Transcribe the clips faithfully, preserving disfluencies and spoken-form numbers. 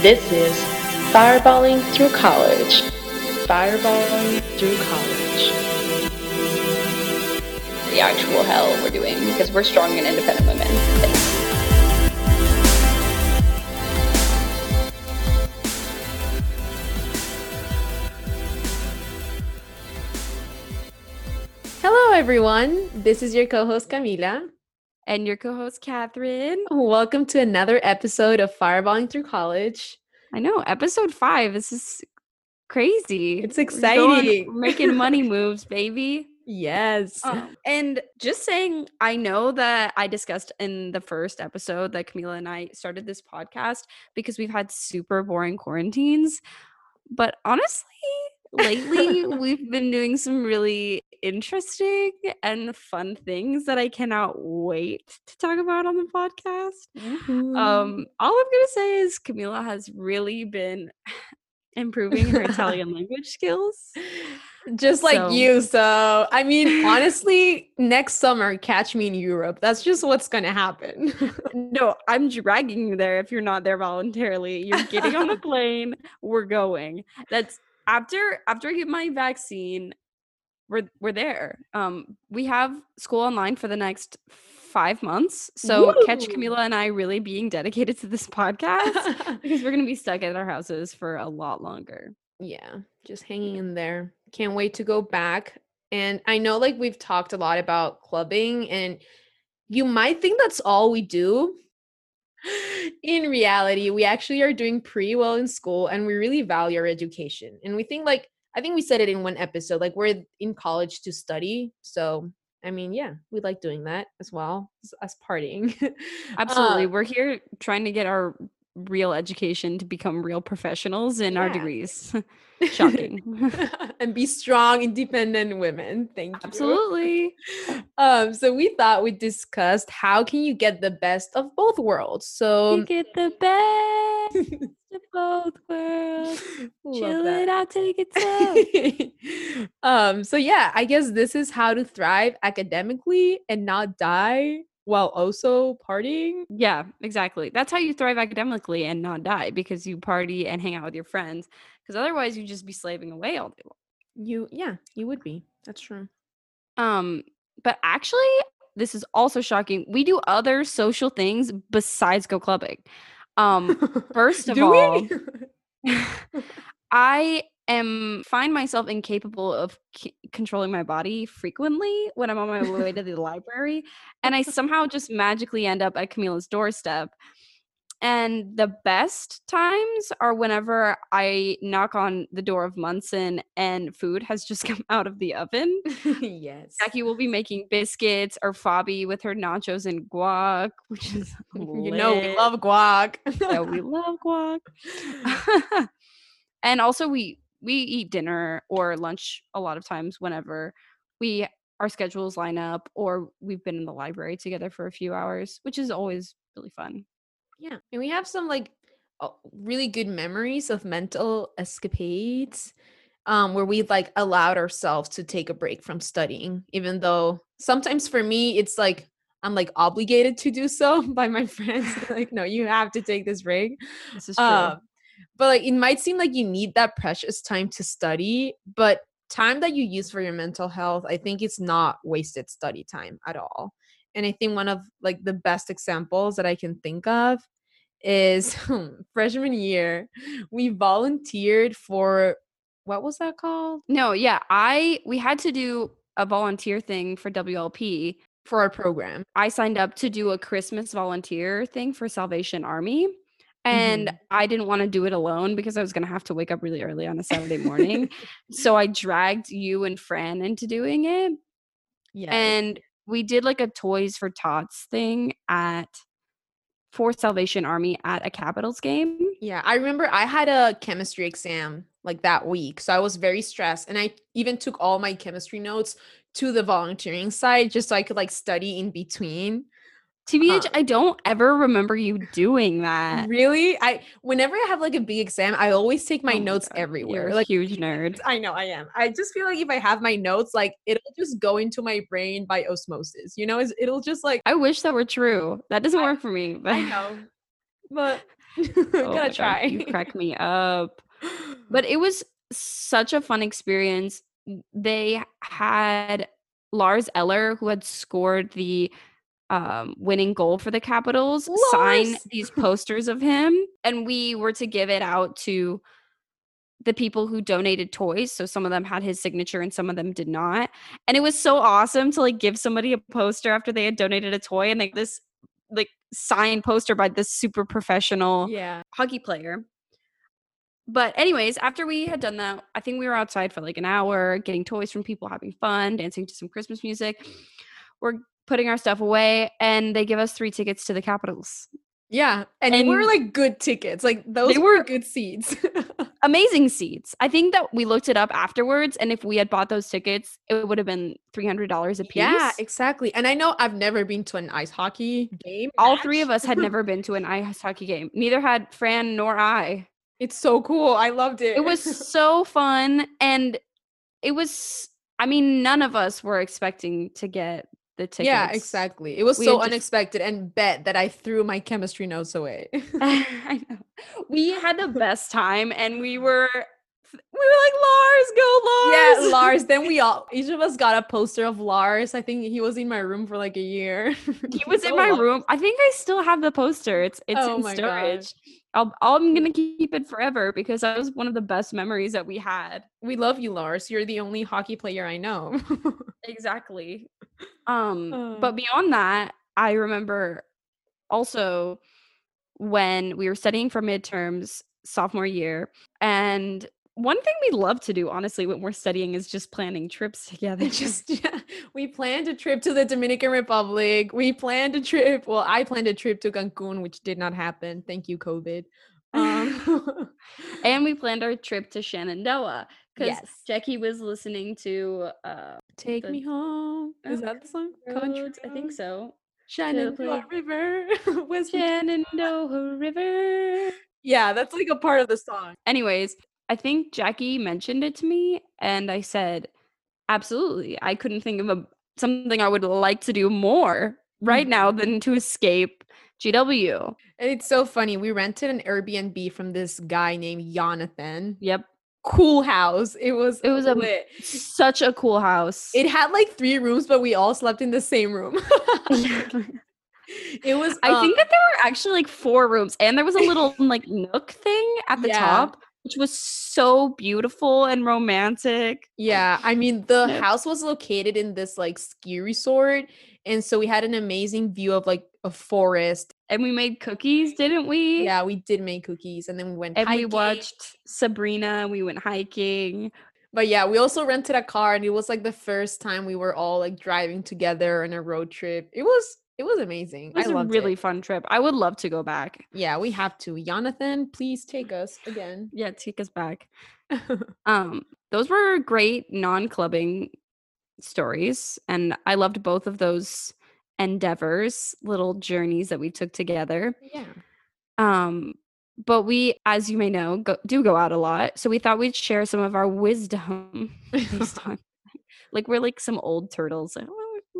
This is Fireballing Through College. Fireballing Through College. The actual hell we're doing, because we're strong and independent women. Thanks. Hello, everyone. This is your co-host, Camila. And your co-host, Catherine. Welcome to another episode of Fireballing Through College. I know, episode five. This is crazy. It's exciting. Going, making money moves, baby. Yes. Oh. And just saying, I know that I discussed in the first episode that Camila and I started this podcast because we've had super boring quarantines. But honestly, lately, we've been doing some really interesting and fun things that I cannot wait to talk about on the podcast. Mm-hmm. Um, all I'm going to say is Camila has really been improving her Italian language skills. Just like so. you. So, I mean, honestly, next summer, catch me in Europe. That's just what's going to happen. No, I'm dragging you there if you're not there voluntarily. You're getting on the plane. We're going. That's After after I get my vaccine, we're we're there. Um, we have school online for the next five months. So Woo! Catch Camila and I really being dedicated to this podcast because we're going to be stuck at our houses for a lot longer. Yeah, just hanging in there. Can't wait to go back. And I know like we've talked a lot about clubbing and you might think that's all we do. In reality, we actually are doing pretty well in school and we really value our education. And we think like, I think we said it in one episode, like we're in college to study. So, I mean, yeah, we like doing that as well as us partying. Absolutely. Uh, we're here trying to get our real education to become real professionals in yeah. our degrees. Shocking. And be strong, independent women. Thank you. Absolutely. Um, so we thought we discussed how can you get the best of both worlds. So you get the best of both worlds. Chill it out, take it slow. um, so yeah, I guess this is how to thrive academically and not die while also partying. Yeah, exactly. That's how you thrive academically and not die, because you party and hang out with your friends, because otherwise you'd just be slaving away all day long. You, yeah, you would be. That's true. Um, but actually, this is also shocking. We do other social things besides go clubbing. Um, first of do all, I am find myself incapable of c- controlling my body frequently when I'm on my way to the library, and I somehow just magically end up at Camila's doorstep. And the best times are whenever I knock on the door of Munson and food has just come out of the oven. Yes. Jackie will be making biscuits, or Fabi with her nachos and guac, which is lit. You know we love guac. Yeah, we love guac. And also we We eat dinner or lunch a lot of times whenever we our schedules line up, or we've been in the library together for a few hours, which is always really fun. Yeah. And we have some like really good memories of mental escapades um, where we like allowed ourselves to take a break from studying, even though sometimes for me, it's like I'm like obligated to do so by my friends. Like, no, you have to take this break. This is true. Um, But like it might seem like you need that precious time to study, but time that you use for your mental health, I think it's not wasted study time at all. And I think one of like the best examples that I can think of is freshman year, we volunteered for what was that called? No, yeah, I we had to do a volunteer thing for W L P for our program. I signed up to do a Christmas volunteer thing for Salvation Army. And mm-hmm. I didn't want to do it alone because I was going to have to wake up really early on a Saturday morning. So I dragged you and Fran into doing it. Yeah. And we did like a Toys for Tots thing at for Salvation Army at a Capitals game. Yeah. I remember I had a chemistry exam like that week. So I was very stressed. And I even took all my chemistry notes to the volunteering side just so I could like study in between. T B H, huh. I don't ever remember you doing that. Really? I whenever I have like a big exam, I always take my oh notes my everywhere. You're like a huge nerd. I know I am. I just feel like if I have my notes, like it'll just go into my brain by osmosis. You know, it's, it'll just like. I wish that were true. That doesn't I, work for me. But. I know. but oh gotta try. God, you crack me up. But it was such a fun experience. They had Lars Eller, who had scored the um, winning goal for the Capitals, Lars! sign these posters of him. And we were to give it out to the people who donated toys. So some of them had his signature and some of them did not. And it was so awesome to like give somebody a poster after they had donated a toy, and like this like signed poster by this super professional yeah. hockey player. But anyways, after we had done that, I think we were outside for like an hour, getting toys from people, having fun, dancing to some Christmas music. We're putting our stuff away, and they give us three tickets to the Capitals. Yeah, and, and they were like good tickets. Like those they were, were good seats. Amazing seats. I think that we looked it up afterwards, and if we had bought those tickets, it would have been three hundred dollars a piece. Yeah, exactly. And I know I've never been to an ice hockey game. All match. Three of us had never been to an ice hockey game. Neither had Fran nor I. It's so cool. I loved it. It was so fun. And it was, I mean, none of us were expecting to get the tickets. Yeah, exactly. It was we so unexpected just- and bet that I threw my chemistry notes away. I know. We had the best time, and we were, we were like, Lars, go Lars. Yeah, Lars. Then we all, each of us got a poster of Lars. I think he was in my room for like a year. He was so in my long. room. I think I still have the poster. It's it's oh in storage. Gosh. I'll, I'm going to keep it forever because that was one of the best memories that we had. We love you, Lars. You're the only hockey player I know. Exactly. Um, oh. But beyond that, I remember also when we were studying for midterms sophomore year. And one thing we love to do, honestly, when we're studying is just planning trips together. Just yeah. We planned a trip to the Dominican Republic. We planned a trip. Well, I planned a trip to Cancun, which did not happen. Thank you, COVID. Um, and we planned our trip to Shenandoah because yes. Jackie was listening to uh, "Take the, Me Home." Is that the song? Country? I think so. Shenandoah River, West Shenandoah River. Yeah, that's like a part of the song. Anyways. I think Jackie mentioned it to me, and I said, absolutely. I couldn't think of a, something I would like to do more right mm-hmm. now than to escape G W. And it's so funny. We rented an Airbnb from this guy named Jonathan. Yep. Cool house. It was It was a, such a cool house. It had like three rooms, but we all slept in the same room. It was. I um, think that there were actually like four rooms, and there was a little like nook thing at the yeah. top. Which was so beautiful and romantic. Yeah, I mean, the yep. house was located in this like ski resort, and so we had an amazing view of like a forest. And we made cookies, didn't we? Yeah, we did make cookies, and then we went and hiking. And we watched Sabrina, we went hiking. But yeah, we also rented a car, and it was like the first time we were all like driving together on a road trip. It was It was amazing. It was I loved a really it. fun trip. I would love to go back. Yeah, we have to. Jonathan, please take us again. Yeah, take us back. um, those were great non-clubbing stories, and I loved both of those endeavors, little journeys that we took together. Yeah. Um, but we, as you may know, go, do go out a lot, so we thought we'd share some of our wisdom based on, like we're like some old turtles.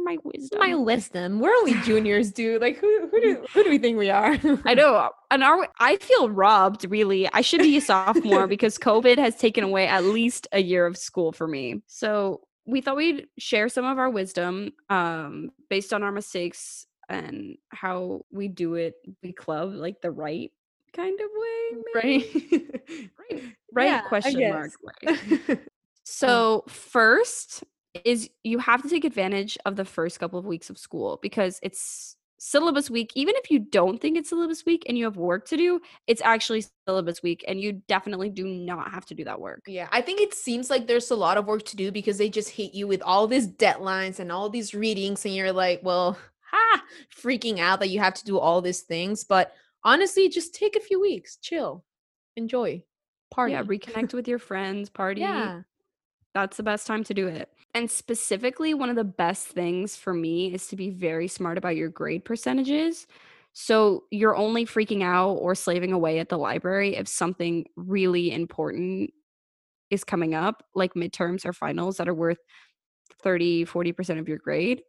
My wisdom. My wisdom. We're only juniors, dude. Like, who who do who do we think we are? I know. And are we, I feel robbed, really. I should be a sophomore because COVID has taken away at least a year of school for me. So we thought we'd share some of our wisdom um, based on our mistakes and how we do it. We club like the right kind of way. Maybe? Right. right. Right. Yeah, question mark. Right. So first is you have to take advantage of the first couple of weeks of school because it's syllabus week. Even if you don't think it's syllabus week and you have work to do, it's actually syllabus week, and you definitely do not have to do that work. Yeah, I think it seems like there's a lot of work to do because they just hit you with all these deadlines and all these readings, and you're like, well, ha, freaking out that you have to do all these things. But honestly, just take a few weeks, chill, enjoy, party. Yeah, reconnect with your friends, party. Yeah. That's the best time to do it. And specifically, one of the best things for me is to be very smart about your grade percentages. So you're only freaking out or slaving away at the library if something really important is coming up, like midterms or finals that are worth thirty, forty percent of your grade.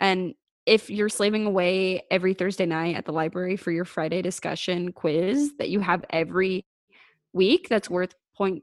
And if you're slaving away every Thursday night at the library for your Friday discussion quiz that you have every week that's worth zero point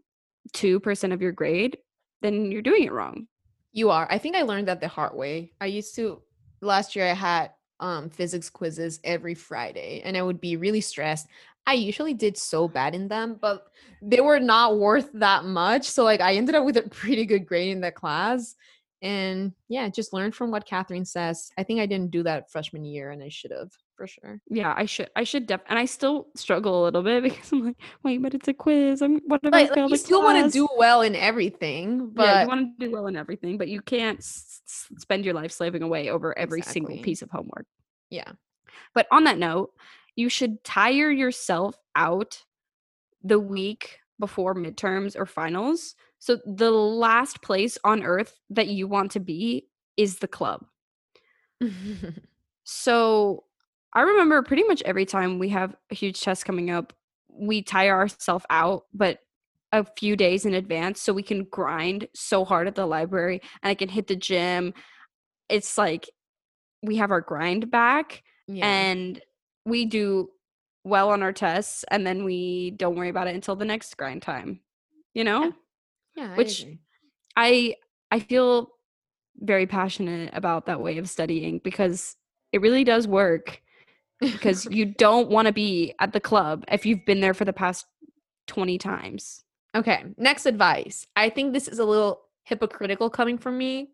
two percent of your grade, then you're doing it wrong. You are. I think I learned that the hard way. I used to, last year I had um, physics quizzes every Friday and I would be really stressed. I usually did so bad in them, but they were not worth that much. So like I ended up with a pretty good grade in that class. And yeah, just learn from what Catherine says. I think I didn't do that freshman year and I should have, for sure. Yeah, I should, I should, def- and I still struggle a little bit because I'm like, wait, but it's a quiz. I'm, what if I fail the class? You still want to do well in everything, but. Yeah, you want to do well in everything, but you can't s- spend your life slaving away over every exactly. single piece of homework. Yeah. But on that note, you should tire yourself out the week before midterms or finals. So the last place on earth that you want to be is the club. So I remember pretty much every time we have a huge test coming up, we tire ourselves out, but a few days in advance so we can grind so hard at the library and I can hit the gym. It's like we have our grind back yeah. and we do well on our tests and then we don't worry about it until the next grind time, you know? Yeah. Yeah, I Which agree. I I feel very passionate about that way of studying because it really does work because you don't want to be at the club if you've been there for the past twenty times. Okay, next advice. I think this is a little hypocritical coming from me.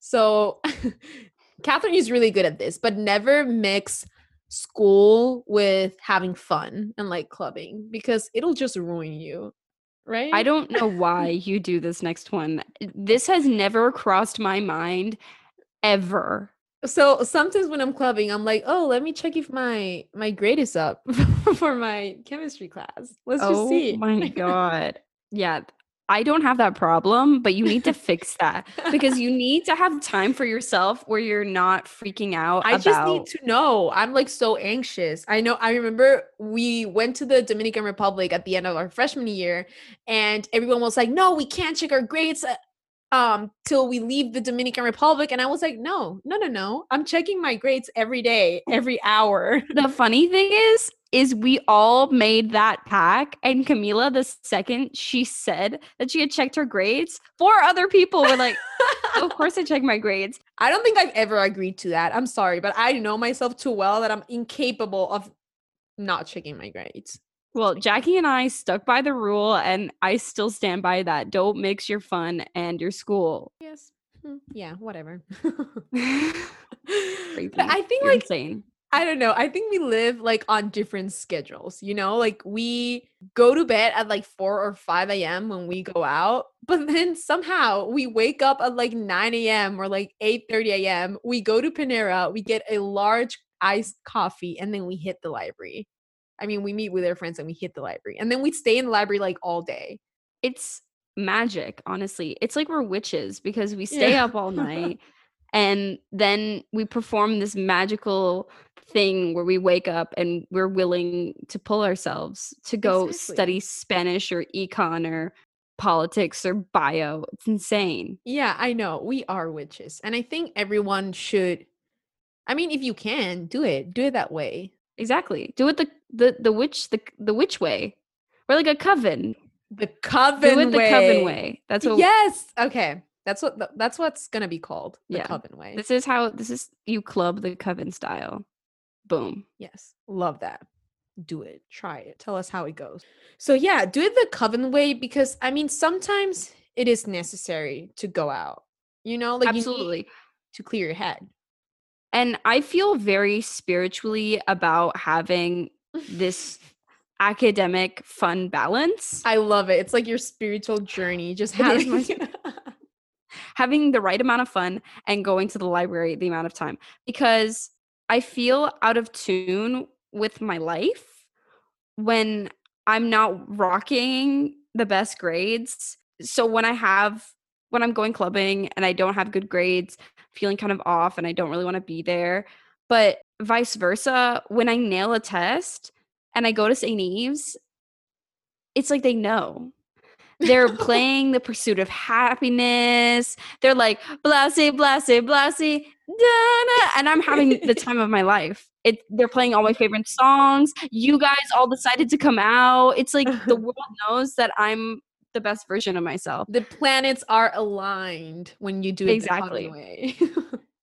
So Catherine is really good at this, but never mix school with having fun and like clubbing because it'll just ruin you. Right? I don't know why you do this next one. This has never crossed my mind ever. So sometimes when I'm clubbing, I'm like, oh, let me check if my, my grade is up for my chemistry class. Let's oh just see. Oh my God. Yeah. I don't have that problem, but you need to fix that because you need to have time for yourself where you're not freaking out. I about- just need to know. I'm like so anxious. I know. I remember we went to the Dominican Republic at the end of our freshman year and everyone was like, no, we can't check our grades um, till we leave the Dominican Republic. And I was like, no, no, no, no. I'm checking my grades every day, every hour. The funny thing is, is we all made that pack, and Camila, the second she said that she had checked her grades, four other people were like, oh, of course I checked my grades. I don't think I've ever agreed to that. I'm sorry, but I know myself too well that I'm incapable of not checking my grades. Well, Jackie and I stuck by the rule, and I still stand by that. Don't mix your fun and your school. Yes. Yeah, whatever. Crazy. But I think You're like- insane. I don't know. I think we live like on different schedules, you know, like we go to bed at like four or five a.m. when we go out, but then somehow we wake up at like nine a.m. or like eight thirty a.m. We go to Panera, we get a large iced coffee, and then we hit the library. I mean, we meet with our friends and we hit the library, and then we stay in the library like all day. It's magic, honestly. It's like we're witches because we stay yeah. up all night. And then we perform this magical thing where we wake up and we're willing to pull ourselves to go exactly. study Spanish or econ or politics or bio. It's insane. Yeah, I know. We are witches. And I think everyone should, I mean, if you can, do it. Do it that way. Exactly. Do it the the, the witch the, the witch way. Or like a coven. The coven way. Do it the way. coven way. That's what Yes. Okay. That's what that's what's gonna be called the yeah. coven way. This is how this is you club the coven style. Boom. Yes, love that. Do it. Try it. Tell us how it goes. So yeah, do it the coven way because I mean sometimes it is necessary to go out. You know, like absolutely you need to clear your head. And I feel very spiritually about having this academic fun balance. I love it. It's like your spiritual journey. Just having. My- having the right amount of fun and going to the library the amount of time because I feel out of tune with my life when I'm not rocking the best grades. So when I have, when I'm going clubbing and I don't have good grades, feeling kind of off and I don't really want to be there, but vice versa, when I nail a test and I go to Saint Eve's, it's like they know. They're playing The Pursuit of Happiness. They're like, Blasey, Blasey, Blasey, da-na. And I'm having the time of my life. It, they're playing all my favorite songs. You guys all decided to come out. It's like the world knows that I'm the best version of myself. The planets are aligned when you do it exactly the way.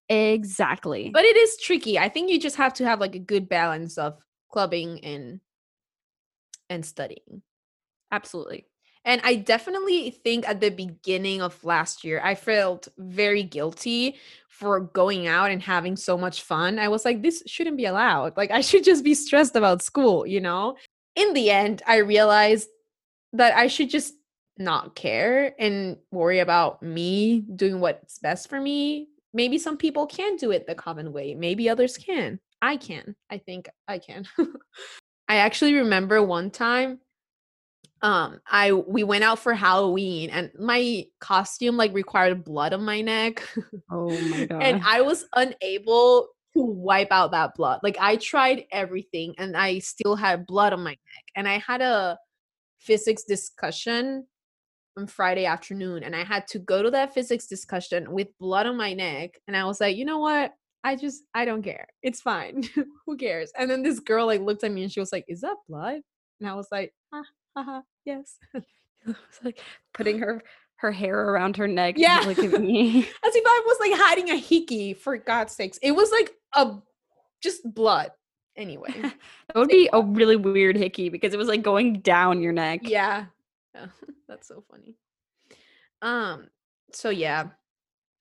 Exactly. But it is tricky. I think you just have to have like a good balance of clubbing and and studying. Absolutely. And I definitely think at the beginning of last year, I felt very guilty for going out and having so much fun. I was like, this shouldn't be allowed. Like, I should just be stressed about school, you know? In the end, I realized that I should just not care and worry about me doing what's best for me. Maybe some people can do it the common way. Maybe others can. I can. I think I can. I actually remember one time um I we went out for Halloween and my costume like required blood on my neck. Oh my god. And I was unable to wipe out that blood. Like I tried everything and I still had blood on my neck. And I had a physics discussion on Friday afternoon and I had to go to that physics discussion with blood on my neck. And I was like, you know what? I just I don't care. It's fine. Who cares? And then this girl like looked at me and she was like, is that blood? And I was like, ah. Uh-huh. Yes. I was like putting her her hair around her neck. Yeah. Like, me. As if I was like hiding a hickey, for God's sakes. It was like a just blood. Anyway. That would be a really weird hickey because it was like going down your neck. Yeah. Yeah. That's so funny. Um, so yeah.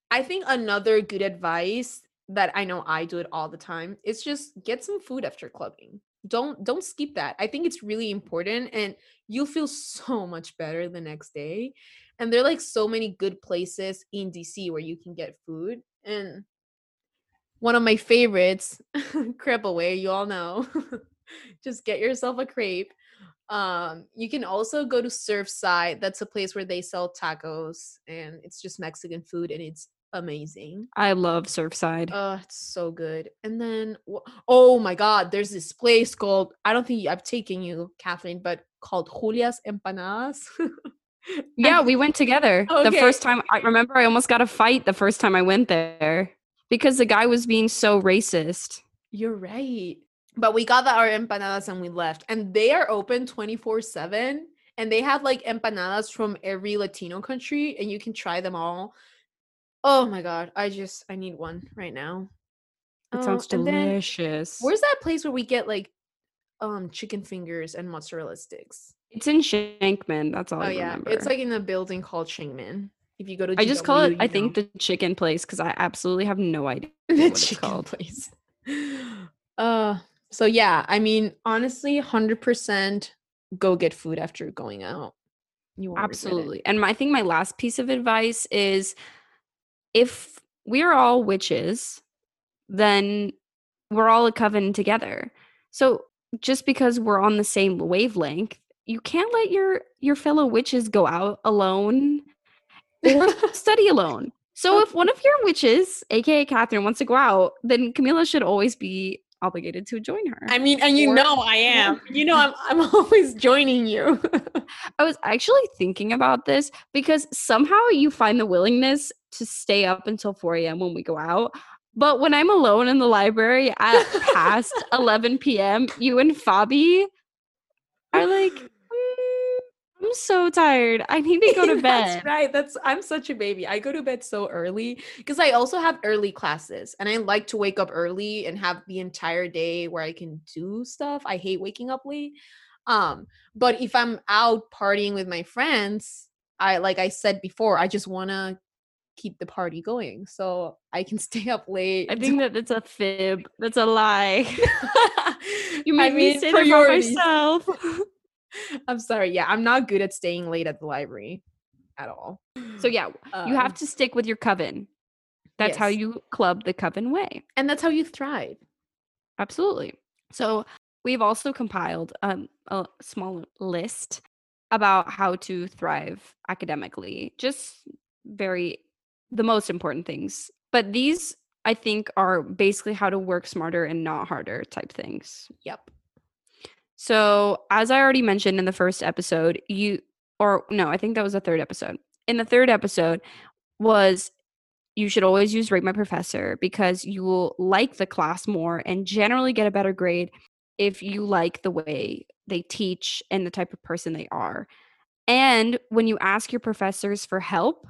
I think another good advice that I know I do it all the time is just get some food after clubbing. Don't don't skip that. I think it's really important and you'll feel so much better the next day. And there are like so many good places in D C where you can get food. And one of my favorites, Crepe Away, you all know. Just get yourself a crepe. Um, you can also go to Surfside. That's a place where they sell tacos and it's just Mexican food and it's amazing. I love Surfside. Oh, uh, it's so good. And then, oh my God, there's this place called, I don't think I've taken you, Kathleen, but called Julia's Empanadas. Yeah, we went together. Okay. The first time, I remember I almost got a fight the first time I went there because the guy was being so racist. You're right. But we got our empanadas and we left. And they are open twenty-four seven. And they have like empanadas from every Latino country and you can try them all. Oh my God, I just, I need one right now. It oh, sounds delicious. Then, where's that place where we get like um, chicken fingers and mozzarella sticks? It's in Shankman, that's all oh, I yeah. remember. It's like in a building called Shankman. If you go to G W, I just call it, I know. think the chicken place because I absolutely have no idea what it's called. Place. Uh, so yeah, I mean, honestly, one hundred percent go get food after going out. You won't absolutely. And my, I think my last piece of advice is, if we're all witches, then we're all a coven together. So just because we're on the same wavelength, you can't let your, your fellow witches go out alone or study alone. So if one of your witches, A K A Catherine, wants to go out, then Camila should always be obligated to join her. I mean, and you or, know I am. You know I'm I'm always joining you. I was actually thinking about this because somehow you find the willingness to stay up until four a.m. when we go out. But when I'm alone in the library at past eleven p.m., you and Fabi are like, mm, I'm so tired. I need to go to bed. That's right. That's I'm such a baby. I go to bed so early because I also have early classes and I like to wake up early and have the entire day where I can do stuff. I hate waking up late. Um, but if I'm out partying with my friends, I like I said before, I just want to keep the party going so I can stay up late. I think that that's a fib. That's a lie. You made I mean, me stay there by myself. I'm sorry. Yeah, I'm not good at staying late at the library at all. So yeah, um, you have to stick with your coven. That's yes. how you club the coven way. And that's how you thrive. Absolutely. So we've also compiled um, a small list about how to thrive academically. Just very the most important things. But these, I think, are basically how to work smarter and not harder type things. Yep. So as I already mentioned in the first episode, you or no, I think that was the third episode. In the third episode was, you should always use Rate My Professor because you will like the class more and generally get a better grade if you like the way they teach and the type of person they are. And when you ask your professors for help,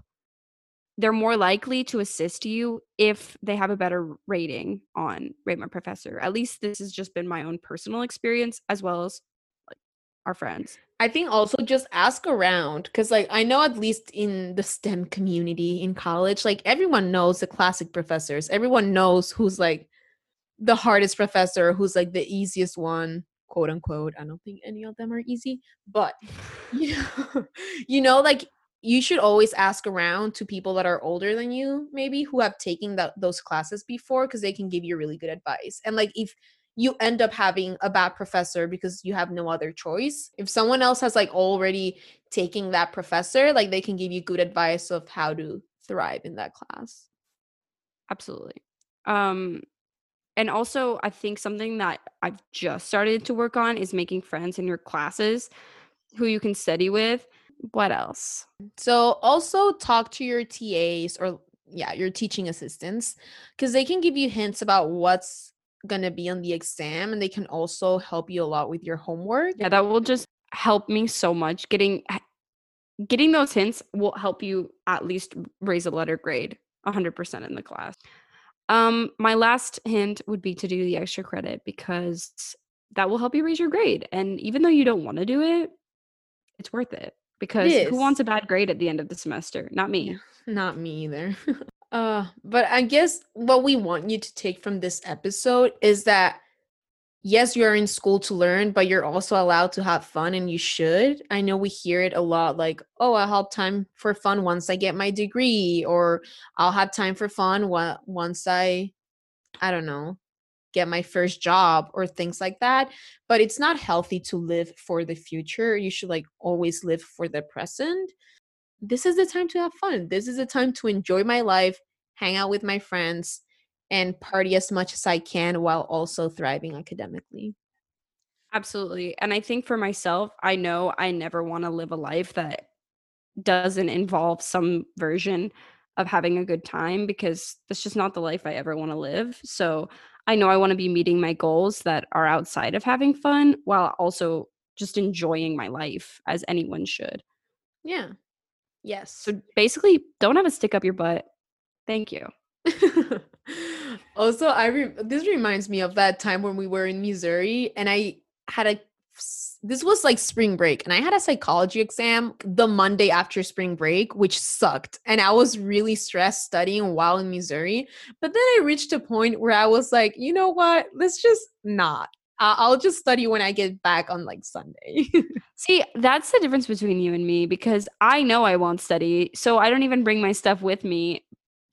they're more likely to assist you if they have a better rating on Rate My Professor. At least this has just been my own personal experience as well as like, our friends. I think also just ask around because like I know at least in the STEM community in college, like everyone knows the classic professors. Everyone knows who's like the hardest professor, who's like the easiest one, quote unquote. I don't think any of them are easy, but you know, you know like you should always ask around to people that are older than you, maybe, who have taken that, those classes before, because they can give you really good advice. And like if you end up having a bad professor because you have no other choice, if someone else has like already taken that professor, like they can give you good advice of how to thrive in that class. Absolutely. Um, and also I think something that I've just started to work on is making friends in your classes who you can study with. What else? So also talk to your T As or yeah, your teaching assistants, because they can give you hints about what's going to be on the exam, and they can also help you a lot with your homework. Yeah, that will just help me so much. Getting getting those hints will help you at least raise a letter grade one hundred percent in the class. Um, my last hint would be to do the extra credit because that will help you raise your grade. And even though you don't want to do it, it's worth it. Because who wants a bad grade at the end of the semester? Not me. Not me either. uh, but I guess what we want you to take from this episode is that, yes, you're in school to learn, but you're also allowed to have fun, and you should. I know we hear it a lot, like, oh, I'll have time for fun once I get my degree, or I'll have time for fun wa- once I, I don't know, get my first job or things like that. But it's not healthy to live for the future. You should like always live for the present. This is the time to have fun. This is the time to enjoy my life, hang out with my friends, and party as much as I can while also thriving academically. Absolutely. And I think for myself, I know I never want to live a life that doesn't involve some version of having a good time, because that's just not the life I ever want to live. So I know I want to be meeting my goals that are outside of having fun while also just enjoying my life, as anyone should. Yeah. Yes. So basically, don't have a stick up your butt. Thank you. Also, I re- this reminds me of that time when we were in Missouri, and I had a this was like spring break, and I had a psychology exam the Monday after spring break, which sucked. And I was really stressed studying while in Missouri. But then I reached a point where I was like, you know what? Let's just not. I'll just study when I get back on like Sunday. See, that's the difference between you and me, because I know I won't study. So I don't even bring my stuff with me.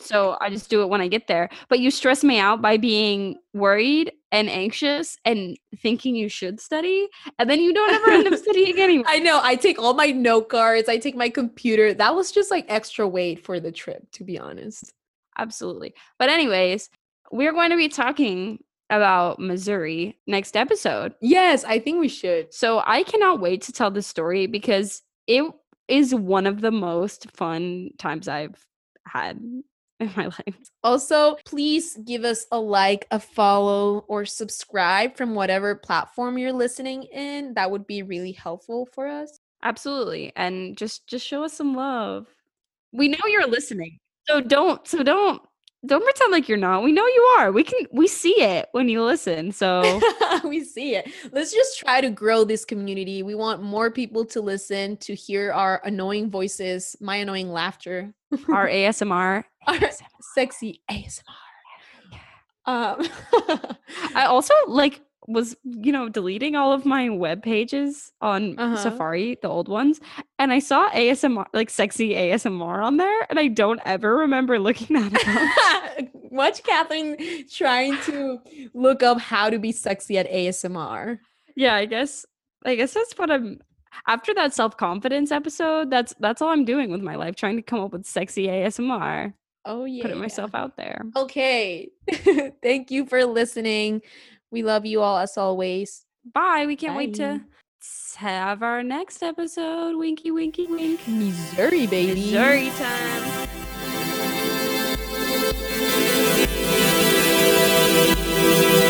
So I just do it when I get there. But you stress me out by being worried and anxious and thinking you should study. And then you don't ever end up studying anyway. I know. I take all my note cards. I take my computer. That was just like extra weight for the trip, to be honest. Absolutely. But anyways, we're going to be talking about Missouri next episode. Yes, I think we should. So I cannot wait to tell this story because it is one of the most fun times I've had in my life. Also, please give us a like, a follow, or subscribe from whatever platform you're listening in. That would be really helpful for us. Absolutely. And just just show us some love. We know you're listening. So don't so don't don't pretend like you're not. We know you are. We can we see it when you listen. So we see it. Let's just try to grow this community. We want more people to listen, to hear our annoying voices, my annoying laughter, our A S M R. Our sexy A S M R. Um, I also like was, you know, deleting all of my web pages on uh-huh. Safari, the old ones. And I saw A S M R, like sexy A S M R on there. And I don't ever remember looking that up. Watch Catherine trying to look up how to be sexy at A S M R. Yeah, I guess. I guess that's what I'm. After that self-confidence episode, that's that's all I'm doing with my life, trying to come up with sexy A S M R. Oh, yeah. Putting myself out there. Okay. Thank you for listening. We love you all as always. Bye. We can't Bye. wait to let's have our next episode. Winky, winky, wink. Missouri, baby. Missouri time. We'll be right back.